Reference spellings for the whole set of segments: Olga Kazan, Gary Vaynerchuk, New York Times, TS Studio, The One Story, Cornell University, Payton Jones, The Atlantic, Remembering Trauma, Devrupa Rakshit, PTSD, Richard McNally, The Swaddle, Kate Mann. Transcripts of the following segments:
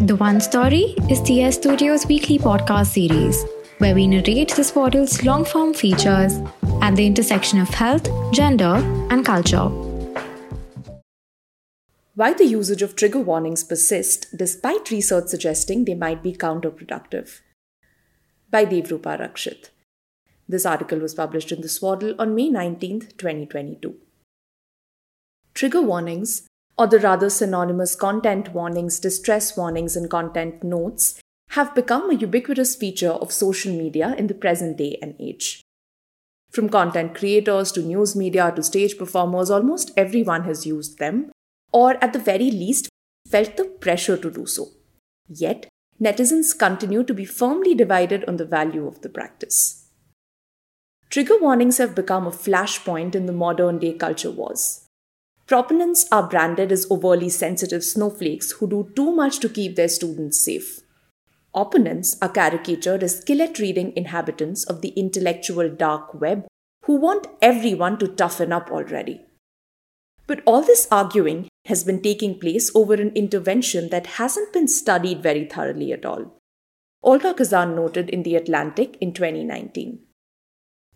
The One Story is TS Studio's weekly podcast series, where we narrate The Swaddle's long-form features at the intersection of health, gender, and culture. Why the usage of trigger warnings persists, despite research suggesting they might be counterproductive. By Devrupa Rakshit. This article was published in The Swaddle on May 19, 2022. Trigger warnings, or the rather synonymous content warnings, distress warnings, and content notes, have become a ubiquitous feature of social media in the present day and age. From content creators to news media to stage performers, almost everyone has used them, or at the very least, felt the pressure to do so. Yet, netizens continue to be firmly divided on the value of the practice. Trigger warnings have become a flashpoint in the modern-day culture wars. Proponents are branded as overly sensitive snowflakes who do too much to keep their students safe. Opponents are caricatured as skillet-reading inhabitants of the intellectual dark web who want everyone to toughen up already. But all this arguing has been taking place over an intervention that hasn't been studied very thoroughly at all. Olga Kazan noted in The Atlantic in 2019.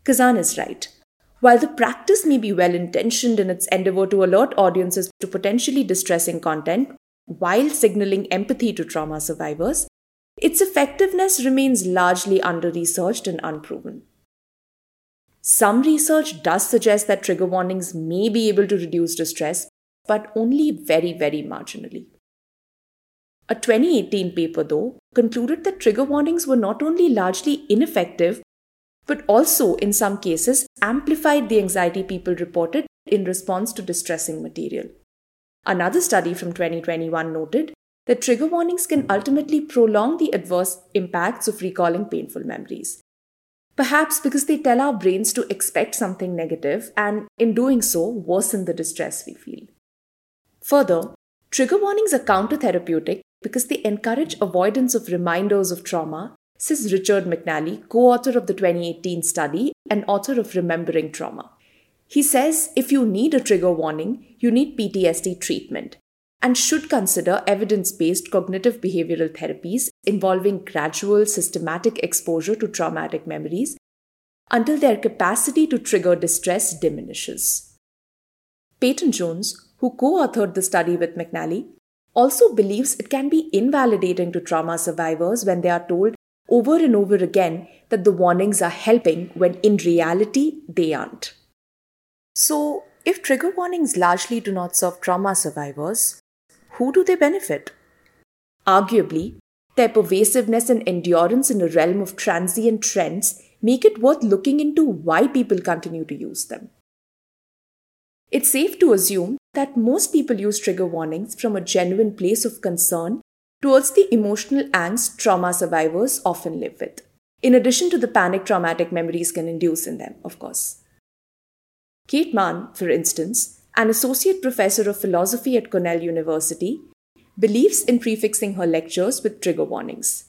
Kazan is right. While the practice may be well-intentioned in its endeavor to alert audiences to potentially distressing content while signaling empathy to trauma survivors, its effectiveness remains largely under-researched and unproven. Some research does suggest that trigger warnings may be able to reduce distress, but only very, very marginally. A 2018 paper, though, concluded that trigger warnings were not only largely ineffective, but also, in some cases, amplified the anxiety people reported in response to distressing material. Another study from 2021 noted that trigger warnings can ultimately prolong the adverse impacts of recalling painful memories. Perhaps because they tell our brains to expect something negative and, in doing so, worsen the distress we feel. Further, trigger warnings are counter-therapeutic because they encourage avoidance of reminders of trauma, says Richard McNally, co-author of the 2018 study and author of Remembering Trauma. He says if you need a trigger warning, you need PTSD treatment, and should consider evidence-based cognitive behavioral therapies involving gradual, systematic exposure to traumatic memories until their capacity to trigger distress diminishes. Payton Jones, who co-authored the study with McNally, also believes it can be invalidating to trauma survivors when they are told over and over again that the warnings are helping when in reality they aren't. So, if trigger warnings largely do not serve trauma survivors, who do they benefit? Arguably, their pervasiveness and endurance in a realm of transient trends make it worth looking into why people continue to use them. It's safe to assume that most people use trigger warnings from a genuine place of concern towards the emotional angst trauma survivors often live with, in addition to the panic traumatic memories can induce in them, of course. Kate Mann, for instance, an associate professor of philosophy at Cornell University, believes in prefixing her lectures with trigger warnings.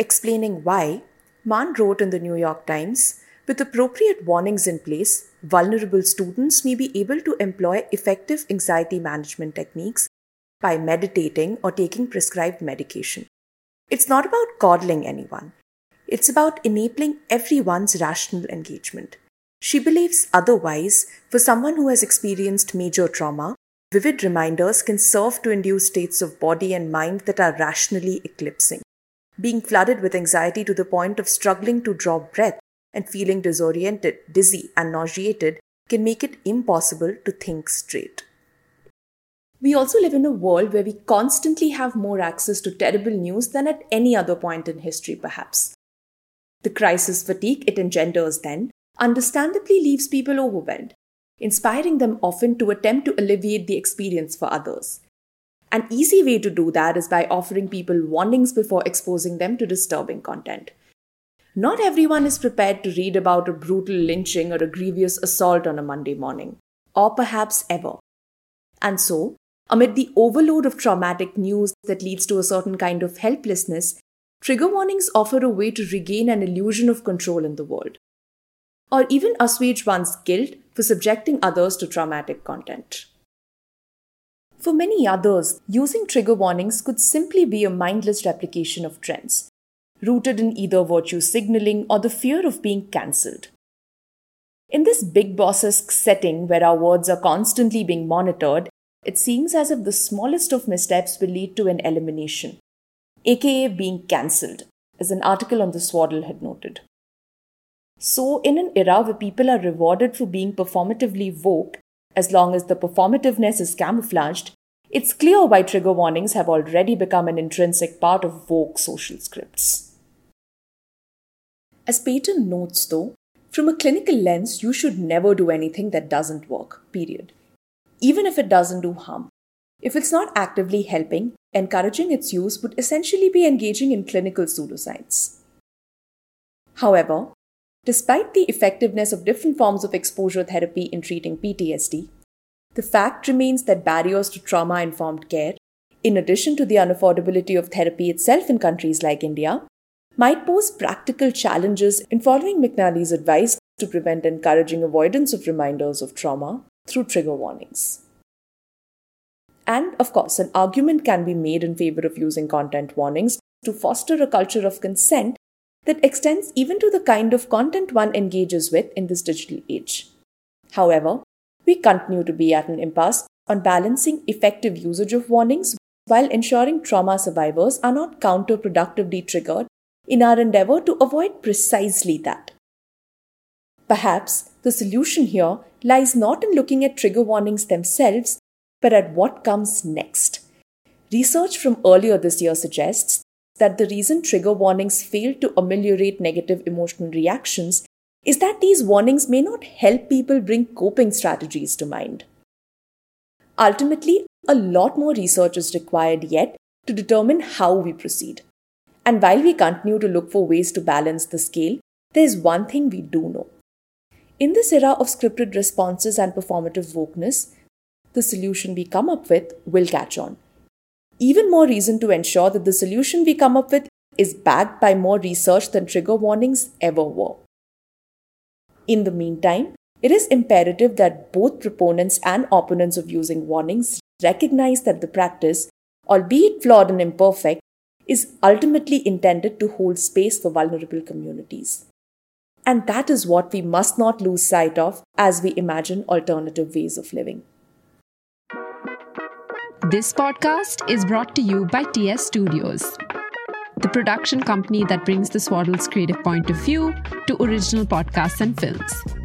Explaining why, Mann wrote in the New York Times, with appropriate warnings in place, vulnerable students may be able to employ effective anxiety management techniques by meditating or taking prescribed medication. It's not about coddling anyone. It's about enabling everyone's rational engagement. She believes otherwise, for someone who has experienced major trauma, vivid reminders can serve to induce states of body and mind that are rationally eclipsing. Being flooded with anxiety to the point of struggling to draw breath and feeling disoriented, dizzy, and nauseated can make it impossible to think straight. We also live in a world where we constantly have more access to terrible news than at any other point in history, perhaps. The crisis fatigue it engenders then understandably leaves people overwhelmed, inspiring them often to attempt to alleviate the experience for others. An easy way to do that is by offering people warnings before exposing them to disturbing content. Not everyone is prepared to read about a brutal lynching or a grievous assault on a Monday morning, or perhaps ever. And so, amid the overload of traumatic news that leads to a certain kind of helplessness, trigger warnings offer a way to regain an illusion of control in the world, or even assuage one's guilt for subjecting others to traumatic content. For many others, using trigger warnings could simply be a mindless replication of trends, rooted in either virtue signaling or the fear of being cancelled. In this big boss-esque setting where our words are constantly being monitored, it seems as if the smallest of missteps will lead to an elimination, aka being cancelled, as an article on The Swaddle had noted. So, in an era where people are rewarded for being performatively woke, as long as the performativeness is camouflaged, it's clear why trigger warnings have already become an intrinsic part of woke social scripts. As Payton notes though, from a clinical lens, you should never do anything that doesn't work, period. Even if it doesn't do harm. If it's not actively helping, encouraging its use would essentially be engaging in clinical pseudoscience. However, despite the effectiveness of different forms of exposure therapy in treating PTSD, the fact remains that barriers to trauma-informed care, in addition to the unaffordability of therapy itself in countries like India, might pose practical challenges in following McNally's advice to prevent encouraging avoidance of reminders of trauma through trigger warnings. And, of course, an argument can be made in favor of using content warnings to foster a culture of consent that extends even to the kind of content one engages with in this digital age. However, we continue to be at an impasse on balancing effective usage of warnings while ensuring trauma survivors are not counterproductively triggered in our endeavor to avoid precisely that. Perhaps the solution here lies not in looking at trigger warnings themselves, but at what comes next. Research from earlier this year suggests that the reason trigger warnings fail to ameliorate negative emotional reactions is that these warnings may not help people bring coping strategies to mind. Ultimately, a lot more research is required yet to determine how we proceed. And while we continue to look for ways to balance the scale, there's one thing we do know. In this era of scripted responses and performative wokeness, the solution we come up with will catch on. Even more reason to ensure that the solution we come up with is backed by more research than trigger warnings ever were. In the meantime, it is imperative that both proponents and opponents of using warnings recognize that the practice, albeit flawed and imperfect, is ultimately intended to hold space for vulnerable communities. And that is what we must not lose sight of as we imagine alternative ways of living. This podcast is brought to you by TS Studios, the production company that brings The Swaddle's creative point of view to original podcasts and films.